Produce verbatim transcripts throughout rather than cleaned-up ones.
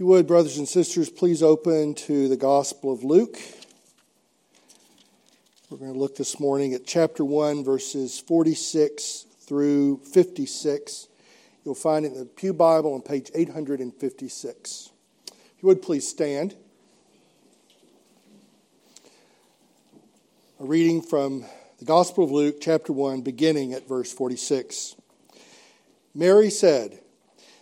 If you would, brothers and sisters, please open to the Gospel of Luke. We're going to look this morning at chapter one, verses forty-six through fifty-six. You'll find it in the Pew Bible on page eight hundred fifty-six. If you would, please stand. A reading from the Gospel of Luke, chapter one, beginning at verse forty-six. Mary said,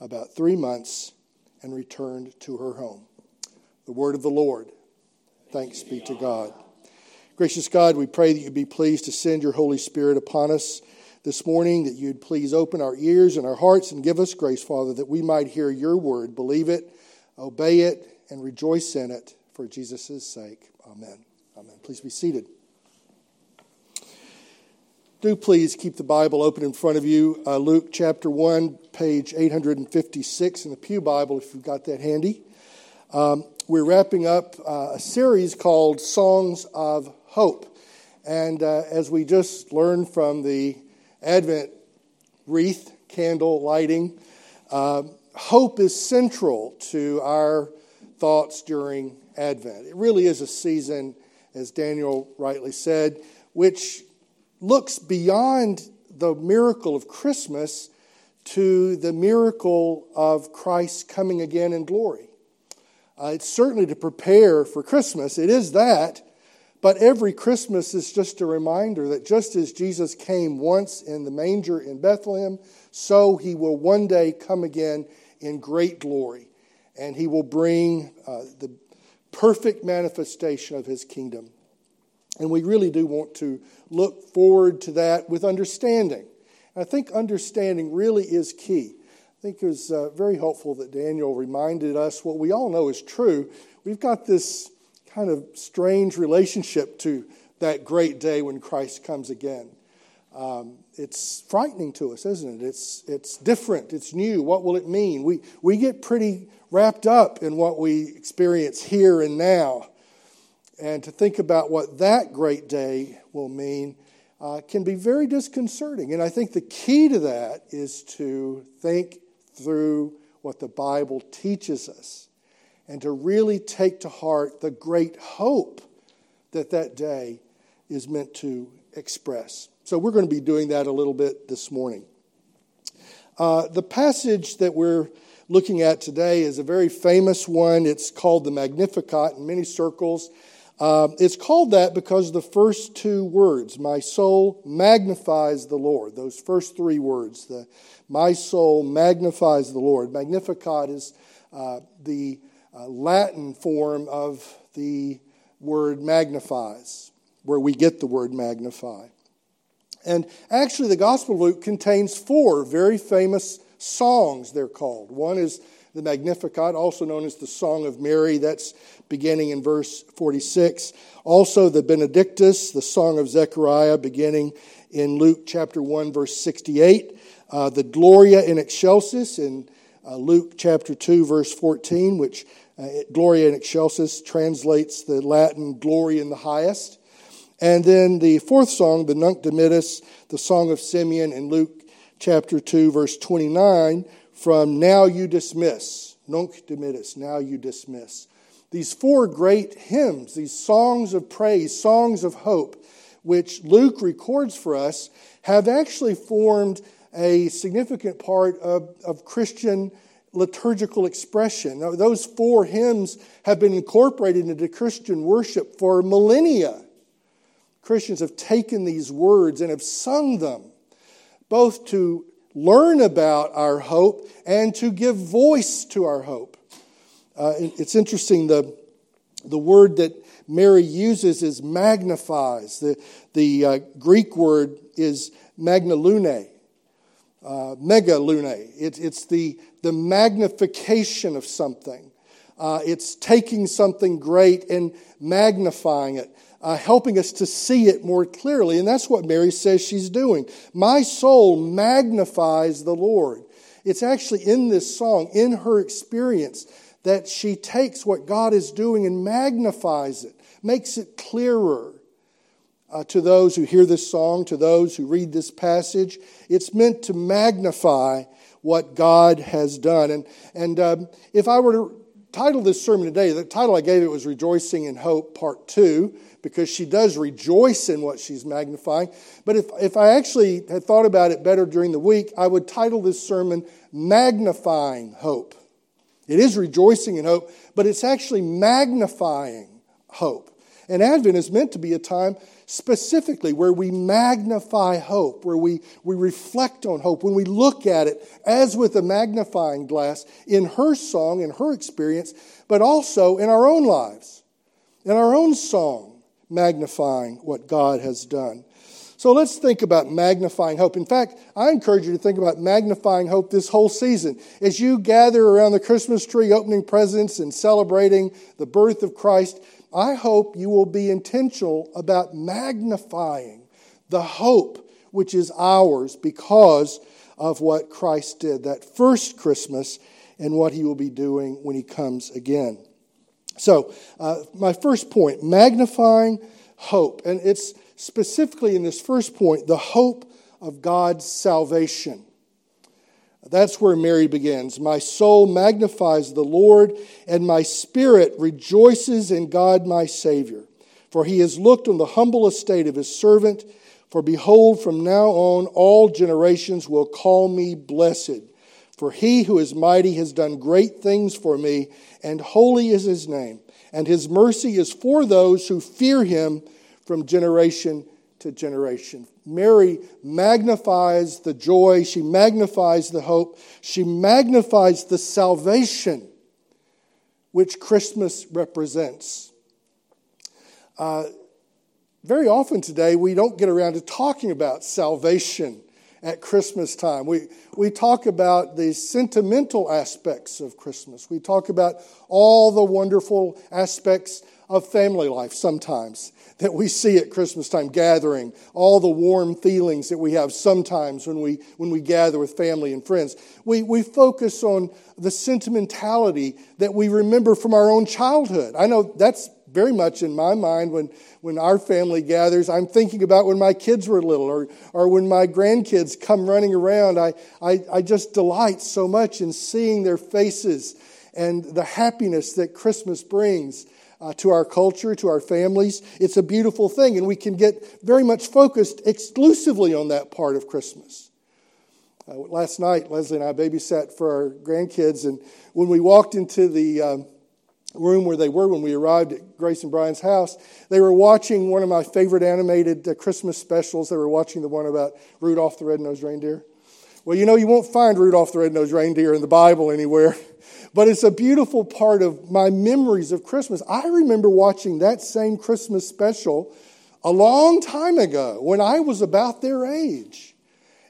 about three months and returned to her home. The word of the Lord. Thanks be to God. Gracious God, we pray that you'd be pleased to send your Holy Spirit upon us this morning, that you'd please open our ears and our hearts and give us grace, Father, that we might hear your word, believe it, obey it, and rejoice in it for Jesus' sake. Amen. Amen. Please be seated. Do please keep the Bible open in front of you. Uh, Luke chapter one, page eight hundred fifty-six in the Pew Bible, if you've got that handy. Um, we're wrapping up uh, a series called Songs of Hope. And uh, as we just learned from the Advent wreath, candle lighting, uh, hope is central to our thoughts during Advent. It really is a season, as Daniel rightly said, which looks beyond the miracle of Christmas to the miracle of Christ's coming again in glory. Uh, it's certainly to prepare for Christmas. It is that, but every Christmas is just a reminder that just as Jesus came once in the manger in Bethlehem, so he will one day come again in great glory, and he will bring uh, the perfect manifestation of his kingdom. And we really do want to look forward to that with understanding. And I think understanding really is key. I think it was uh, very helpful that Daniel reminded us what we all know is true. We've got this kind of strange relationship to that great day when Christ comes again. Um, it's frightening to us, isn't it? It's it's different. It's new. What will it mean? We we get pretty wrapped up in what we experience here and now. And to think about what that great day will mean uh, can be very disconcerting. And I think the key to that is to think through what the Bible teaches us and to really take to heart the great hope that that day is meant to express. So we're going to be doing that a little bit this morning. Uh, the passage that we're looking at today is a very famous one. It's called the Magnificat in many circles. Um, it's called that because the first two words, my soul magnifies the Lord, those first three words, the my soul magnifies the Lord. Magnificat is uh, the uh, Latin form of the word magnifies, where we get the word magnify. And actually the Gospel of Luke contains four very famous songs, they're called. One is the Magnificat, also known as the Song of Mary. That's beginning in verse forty-six. Also the Benedictus, the Song of Zechariah, beginning in Luke chapter one, verse sixty-eight. Uh, the Gloria in Excelsis in uh, Luke chapter two, verse fourteen, which uh, Gloria in Excelsis translates the Latin glory in the highest. And then the fourth song, the Nunc Dimittis, the Song of Simeon in Luke chapter two, verse twenty-nine, from now you dismiss, Nunc Dimittis, now you dismiss. These four great hymns, these songs of praise, songs of hope, which Luke records for us, have actually formed a significant part of, of Christian liturgical expression. Now, those four hymns have been incorporated into Christian worship for millennia. Christians have taken these words and have sung them, both to learn about our hope and to give voice to our hope. Uh, it's interesting, the the word that Mary uses is magnifies. The, the uh, Greek word is megalunei. Uh, megalunei. It, it's the, the magnification of something. Uh, it's taking something great and magnifying it, uh, helping us to see it more clearly. And that's what Mary says she's doing. My soul magnifies the Lord. It's actually in this song, in her experience, that she takes what God is doing and magnifies it, makes it clearer. Uh, to those who hear this song, to those who read this passage, it's meant to magnify what God has done. And and um, if I were to title this sermon today, the title I gave it was Rejoicing in Hope Part two, because she does rejoice in what she's magnifying. But if, if I actually had thought about it better during the week, I would title this sermon Magnifying Hope. It is rejoicing in hope, but it's actually magnifying hope. And Advent is meant to be a time specifically where we magnify hope, where we, we reflect on hope, when we look at it as with a magnifying glass in her song, in her experience, but also in our own lives, in our own song, magnifying what God has done. So let's think about magnifying hope. In fact, I encourage you to think about magnifying hope this whole season. As you gather around the Christmas tree, opening presents and celebrating the birth of Christ, I hope you will be intentional about magnifying the hope which is ours because of what Christ did that first Christmas and what he will be doing when he comes again. So, uh, my first point, magnifying hope. And it's specifically in this first point, the hope of God's salvation. That's where Mary begins. My soul magnifies the Lord, and my spirit rejoices in God my Savior. For he has looked on the humble estate of his servant. For behold, from now on all generations will call me blessed. For he who is mighty has done great things for me, and holy is his name. And his mercy is for those who fear him from generation to generation. Mary magnifies the joy. She magnifies the hope. She magnifies the salvation which Christmas represents. Uh, very often today, we don't get around to talking about salvation at Christmas time. We, we talk about the sentimental aspects of Christmas. We talk about all the wonderful aspects of family life sometimes that we see at Christmas time, gathering, all the warm feelings that we have sometimes when we when we gather with family and friends. We we focus on the sentimentality that we remember from our own childhood. I know that's very much in my mind when, when our family gathers. I'm thinking about when my kids were little or, or when my grandkids come running around. I, I, I just delight so much in seeing their faces and the happiness that Christmas brings. Uh, to our culture, to our families. It's a beautiful thing, and we can get very much focused exclusively on that part of Christmas. Uh, last night, Leslie and I babysat for our grandkids, and when we walked into the um, room where they were when we arrived at Grace and Brian's house, they were watching one of my favorite animated uh, Christmas specials. They were watching the one about Rudolph the Red-Nosed Reindeer. Well, you know, you won't find Rudolph the Red-Nosed Reindeer in the Bible anywhere. But it's a beautiful part of my memories of Christmas. I remember watching that same Christmas special a long time ago when I was about their age.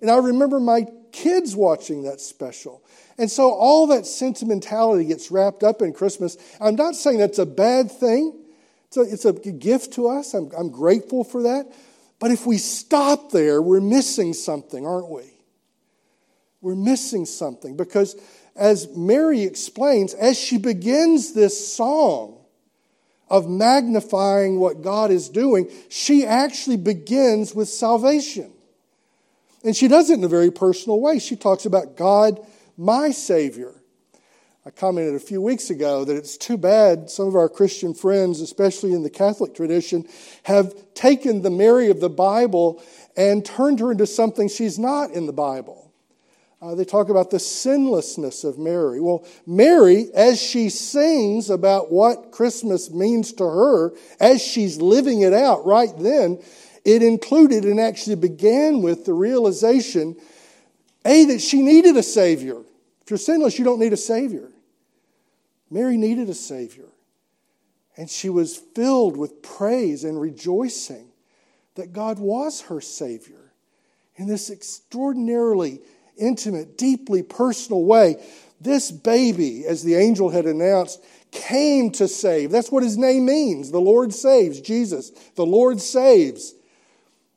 And I remember my kids watching that special. And so all that sentimentality gets wrapped up in Christmas. I'm not saying that's a bad thing. It's a, it's a gift to us. I'm, I'm grateful for that. But if we stop there, we're missing something, aren't we? We're missing something because, as Mary explains, as she begins this song of magnifying what God is doing, she actually begins with salvation. And she does it in a very personal way. She talks about God, my Savior. I commented a few weeks ago that it's too bad some of our Christian friends, especially in the Catholic tradition, have taken the Mary of the Bible and turned her into something she's not in the Bible. Uh, they talk about the sinlessness of Mary. Well, Mary, as she sings about what Christmas means to her, as she's living it out right then, it included and actually began with the realization, A, that she needed a Savior. If you're sinless, you don't need a Savior. Mary needed a Savior. And she was filled with praise and rejoicing that God was her Savior in this extraordinarily intimate, deeply personal way. This baby, as the angel had announced, came to save. That's what his name means. The Lord saves, Jesus. The Lord saves.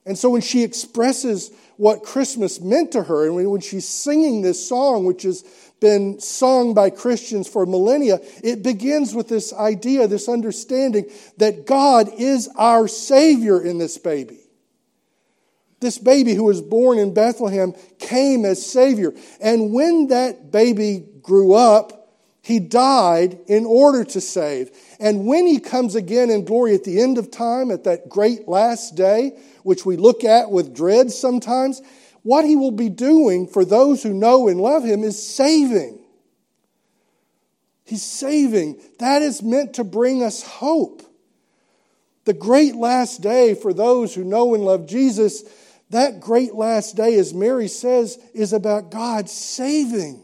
And so when she expresses what Christmas meant to her, and when she's singing this song, which has been sung by Christians for millennia, it begins with this idea, this understanding that God is our Savior in this baby. This baby who was born in Bethlehem came as Savior. And when that baby grew up, he died in order to save. And when he comes again in glory at the end of time, at that great last day, which we look at with dread sometimes, what he will be doing for those who know and love him is saving. He's saving. That is meant to bring us hope. The great last day for those who know and love Jesus, that great last day, as Mary says, is about God saving.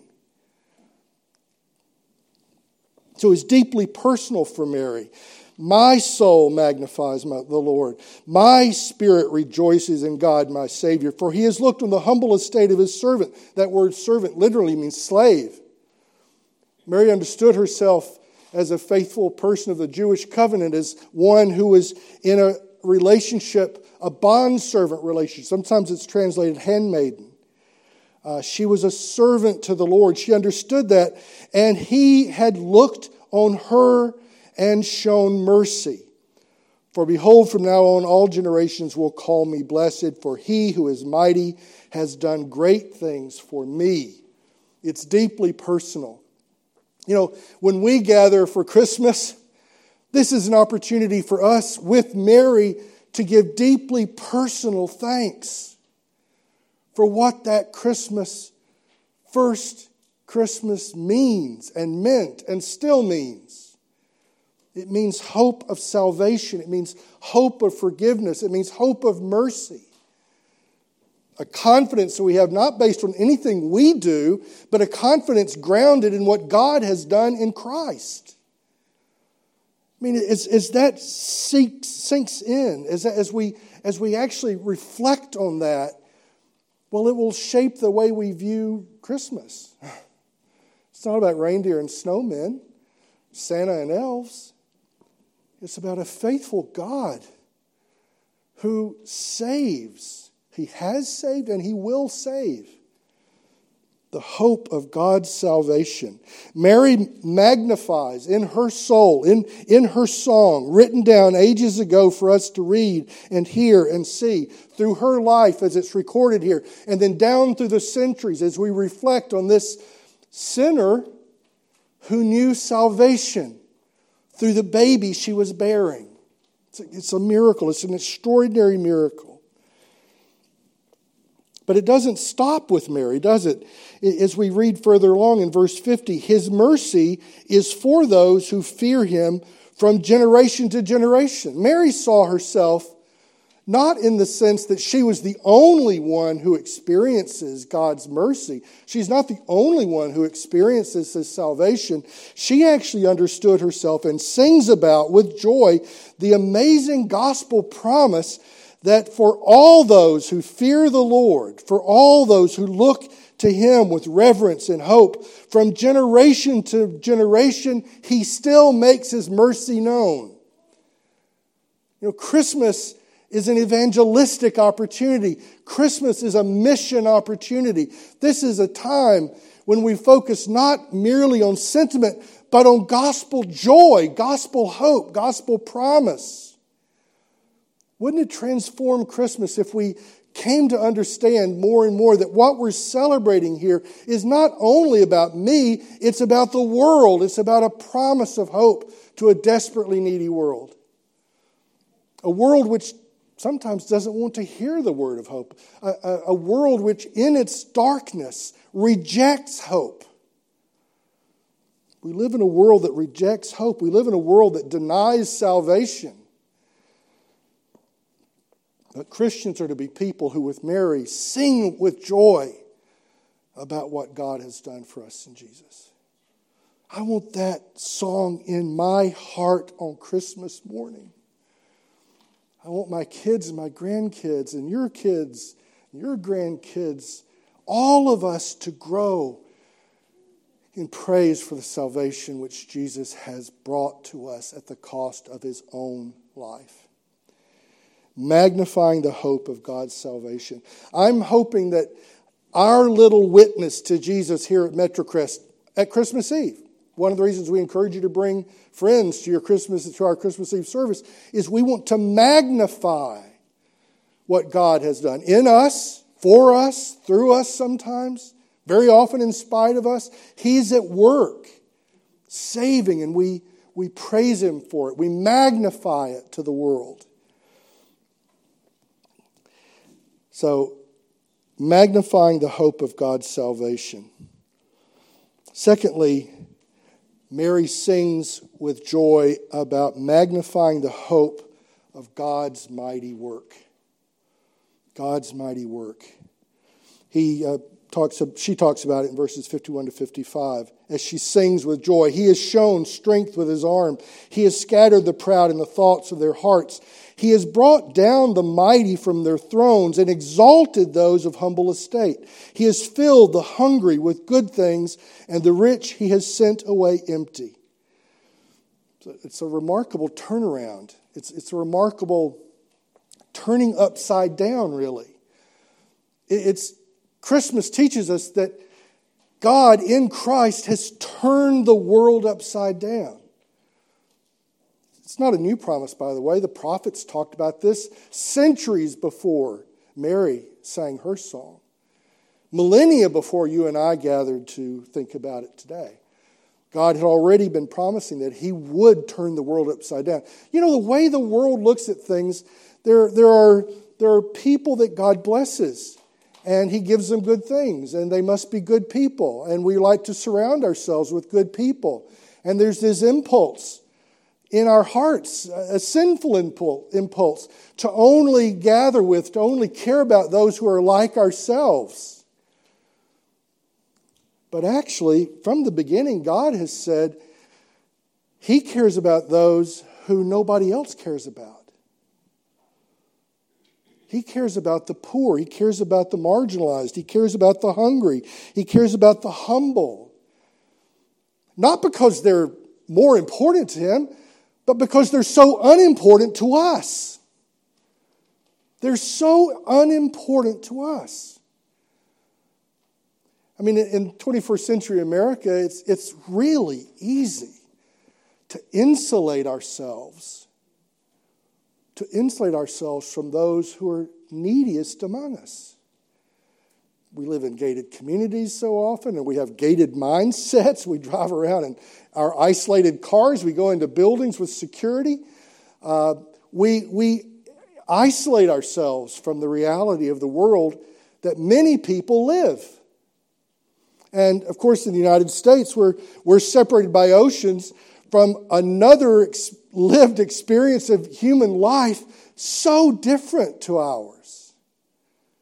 So it's deeply personal for Mary. My soul magnifies my, the Lord. My spirit rejoices in God, my Savior, for he has looked on the humble estate of his servant. That word servant literally means slave. Mary understood herself as a faithful person of the Jewish covenant, as one who is in a relationship, a bondservant relationship. Sometimes it's translated handmaiden. Uh, she was a servant to the Lord. She understood that. And he had looked on her and shown mercy. For behold, from now on all generations will call me blessed, for he who is mighty has done great things for me. It's deeply personal. You know, when we gather for Christmas, this is an opportunity for us with Mary to give deeply personal thanks for what that Christmas, first Christmas means and meant and still means. It means hope of salvation. It means hope of forgiveness. It means hope of mercy. A confidence that we have not based on anything we do, but a confidence grounded in what God has done in Christ. I mean, as, as that sinks, sinks in, as, as, we, as we actually reflect on that, well, it will shape the way we view Christmas. It's not about reindeer and snowmen, Santa and elves. It's about a faithful God who saves. He has saved and he will save. The hope of God's salvation. Mary magnifies in her soul, in, in her song, written down ages ago for us to read and hear and see through her life as it's recorded here, and then down through the centuries as we reflect on this sinner who knew salvation through the baby she was bearing. It's a, it's a miracle. It's an extraordinary miracle. But it doesn't stop with Mary, does it? As we read further along in verse fifty, his mercy is for those who fear him from generation to generation. Mary saw herself not in the sense that she was the only one who experiences God's mercy. She's not the only one who experiences his salvation. She actually understood herself and sings about with joy the amazing gospel promise that for all those who fear the Lord, for all those who look to him with reverence and hope, from generation to generation, he still makes his mercy known. You know, Christmas is an evangelistic opportunity. Christmas is a mission opportunity. This is a time when we focus not merely on sentiment, but on gospel joy, gospel hope, gospel promise. Wouldn't it transform Christmas if we came to understand more and more that what we're celebrating here is not only about me, it's about the world. It's about a promise of hope to a desperately needy world. A world which sometimes doesn't want to hear the word of hope. A, a, a world which in its darkness rejects hope. We live in a world that rejects hope. We live in a world that denies salvation. But Christians are to be people who with Mary sing with joy about what God has done for us in Jesus. I want that song in my heart on Christmas morning. I want my kids and my grandkids and your kids and your grandkids, all of us to grow in praise for the salvation which Jesus has brought to us at the cost of his own life. Magnifying the hope of God's salvation. I'm hoping that our little witness to Jesus here at MetroCrest at Christmas Eve, one of the reasons we encourage you to bring friends to your Christmas, to our Christmas Eve service, is we want to magnify what God has done in us, for us, through us sometimes, very often in spite of us. He's at work saving, and we, we praise him for it. We magnify it to the world. So, magnifying the hope of God's salvation. Secondly, Mary sings with joy about magnifying the hope of God's mighty work. God's mighty work. He uh, talks. She talks about it in verses fifty-one to fifty-five. As she sings with joy, he has shown strength with his arm. He has scattered the proud in the thoughts of their hearts. He has brought down the mighty from their thrones and exalted those of humble estate. He has filled the hungry with good things, and the rich he has sent away empty. It's a remarkable turnaround. It's, it's a remarkable turning upside down, really. It's Christmas teaches us that God in Christ has turned the world upside down. It's not a new promise, by the way. The prophets talked about this centuries before Mary sang her song. Millennia before you and I gathered to think about it today. God had already been promising that he would turn the world upside down. You know, the way the world looks at things, there, there are, there are people that God blesses, and he gives them good things, and they must be good people. And we like to surround ourselves with good people. And there's this impulse in our hearts, a sinful impulse, to only gather with, to only care about those who are like ourselves. But actually, from the beginning, God has said he cares about those who nobody else cares about. He cares about the poor. He cares about the marginalized. He cares about the hungry. He cares about the humble. Not because they're more important to him, but because they're so unimportant to us. They're so unimportant to us. I mean, in twenty-first century America, it's, it's really easy to insulate ourselves, to insulate ourselves from those who are neediest among us. We live in gated communities so often, and we have gated mindsets. We drive around in our isolated cars. We go into buildings with security. Uh, we, we isolate ourselves from the reality of the world that many people live. And, of course, in the United States, we're, we're separated by oceans from another ex- lived experience of human life so different to ours.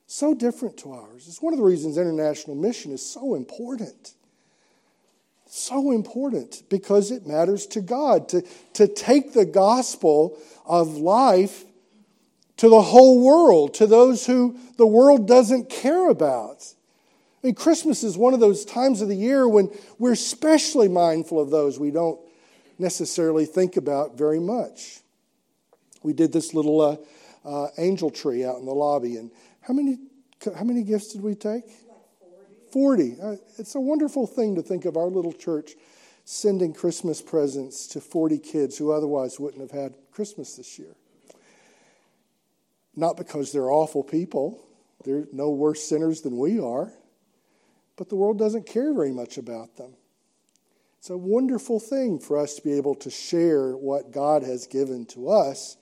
So different to ours. It's one of the reasons international mission is so important. So important because it matters to God to, to take the gospel of life to the whole world, to those who the world doesn't care about. I mean, Christmas is one of those times of the year when we're especially mindful of those we don't necessarily think about very much. We did this little uh, uh, angel tree out in the lobby, and How many how many gifts did we take? Like forty. forty. Uh, it's a wonderful thing to think of our little church sending Christmas presents to forty kids who otherwise wouldn't have had Christmas this year. Not because they're awful people. They're no worse sinners than we are. But the world doesn't care very much about them. It's a wonderful thing for us to be able to share what God has given to us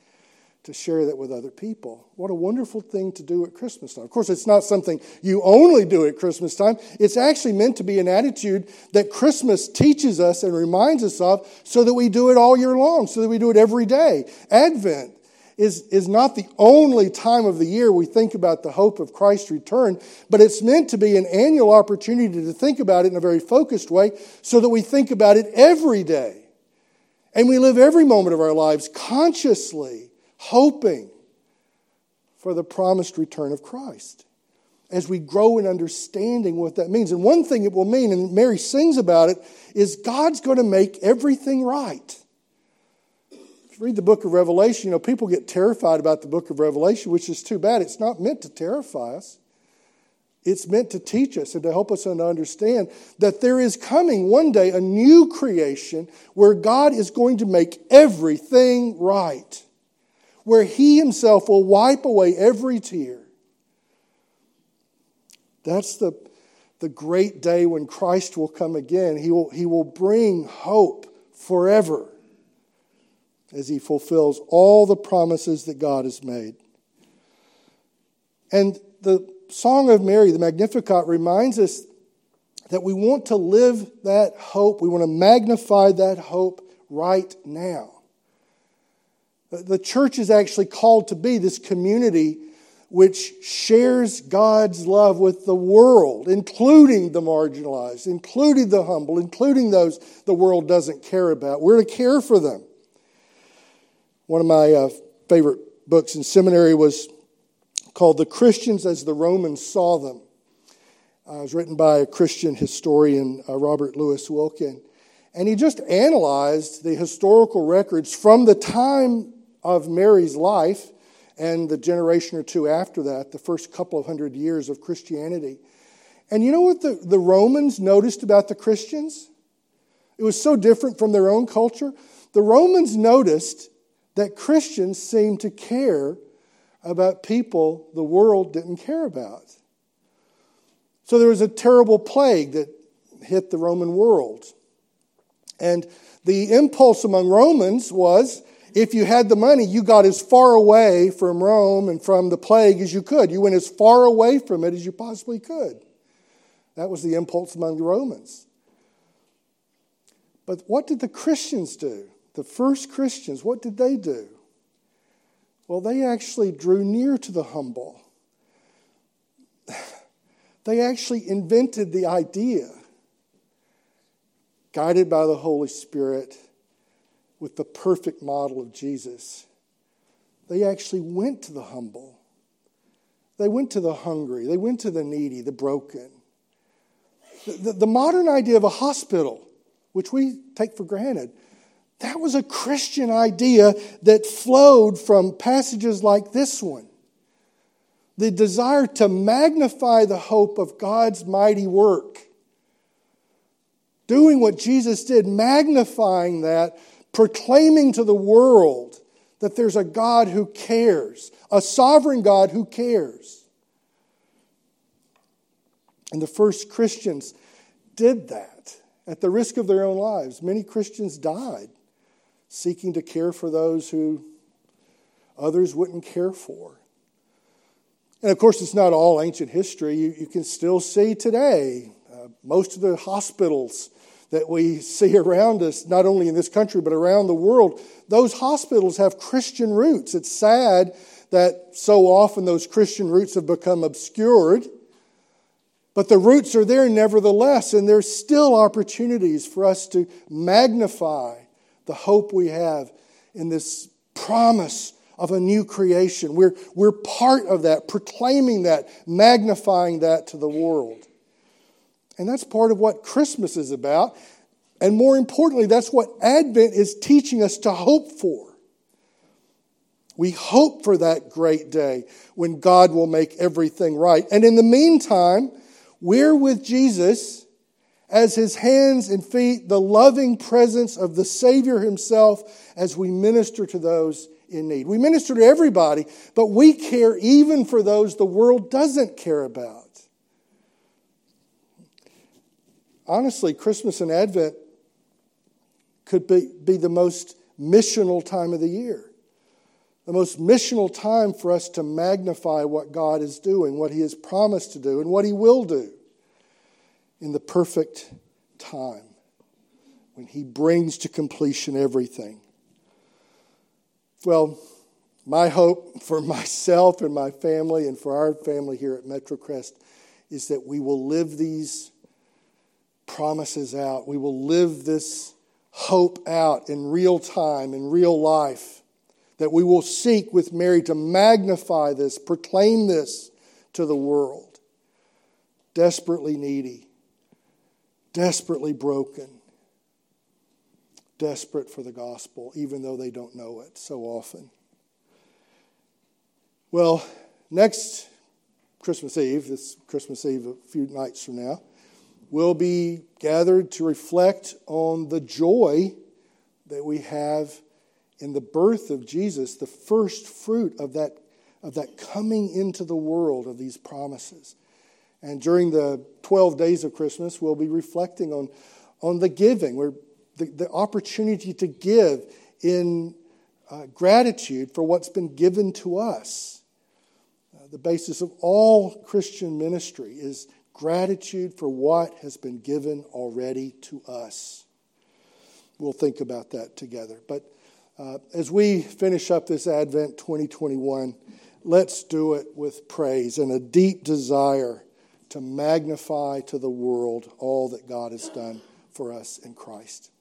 to share that with other people. What a wonderful thing to do at Christmas time. Of course, it's not something you only do at Christmas time. It's actually meant to be an attitude that Christmas teaches us and reminds us of so that we do it all year long, so that we do it every day. Advent is, is not the only time of the year we think about the hope of Christ's return, but it's meant to be an annual opportunity to think about it in a very focused way so that we think about it every day. And we live every moment of our lives consciously hoping for the promised return of Christ as we grow in understanding what that means. And one thing it will mean, and Mary sings about it, is God's going to make everything right. If you read the book of Revelation, you know, people get terrified about the book of Revelation, which is too bad. It's not meant to terrify us. It's meant to teach us and to help us understand that there is coming one day a new creation where God is going to make everything right, where He Himself will wipe away every tear. That's the, the great day when Christ will come again. He will, he will bring hope forever as He fulfills all the promises that God has made. And the Song of Mary, the Magnificat, reminds us that we want to live that hope. We want to magnify that hope right now. The church is actually called to be this community which shares God's love with the world, including the marginalized, including the humble, including those the world doesn't care about. We're to care for them. One of my uh, favorite books in seminary was called The Christians as the Romans Saw Them. Uh, it was written by a Christian historian, uh, Robert Louis Wilken. And he just analyzed the historical records from the time of Mary's life and the generation or two after that, the first couple of hundred years of Christianity. And you know what the, the Romans noticed about the Christians? It was so different from their own culture. The Romans noticed that Christians seemed to care about people the world didn't care about. So there was a terrible plague that hit the Roman world. And the impulse among Romans was, if you had the money, you got as far away from Rome and from the plague as you could. You went as far away from it as you possibly could. That was the impulse among the Romans. But what did the Christians do? The first Christians, what did they do? Well, they actually drew near to the humble. They actually invented the idea, guided by the Holy Spirit, with the perfect model of Jesus. They actually went to the humble. They went to the hungry. They went to the needy, the broken. The, the, the modern idea of a hospital, which we take for granted, that was a Christian idea that flowed from passages like this one. The desire to magnify the hope of God's mighty work. Doing what Jesus did, magnifying that, proclaiming to the world that there's a God who cares, a sovereign God who cares. And the first Christians did that at the risk of their own lives. Many Christians died seeking to care for those who others wouldn't care for. And of course, it's not all ancient history. You, you can still see today uh, most of the hospitals that we see around us, not only in this country, but around the world, those hospitals have Christian roots. It's sad that so often those Christian roots have become obscured, but the roots are there nevertheless, and there's still opportunities for us to magnify the hope we have in this promise of a new creation. We're, we're part of that, proclaiming that, magnifying that to the world. And that's part of what Christmas is about. And more importantly, that's what Advent is teaching us to hope for. We hope for that great day when God will make everything right. And in the meantime, we're with Jesus as His hands and feet, the loving presence of the Savior Himself as we minister to those in need. We minister to everybody, but we care even for those the world doesn't care about. Honestly, Christmas and Advent could be, be the most missional time of the year. the most missional time for us to magnify what God is doing, what He has promised to do, and what He will do in the perfect time when He brings to completion everything. Well, my hope for myself and my family and for our family here at MetroCrest is that we will live these promises out. We will live this hope out in real time, in real life, that we will seek with Mary to magnify this, proclaim this to the world. Desperately needy, desperately broken, desperate for the gospel, even though they don't know it so often. Well, next Christmas Eve, this Christmas Eve a few nights from now, we'll be gathered to reflect on the joy that we have in the birth of Jesus, the first fruit of that, of that coming into the world of these promises. And during the twelve days of Christmas, we'll be reflecting on, on the giving, where the, the opportunity to give in uh, gratitude for what's been given to us. Uh, the basis of all Christian ministry is gratitude for what has been given already to us. We'll think about that together. But uh, as we finish up this Advent twenty twenty-one, let's do it with praise and a deep desire to magnify to the world all that God has done for us in Christ.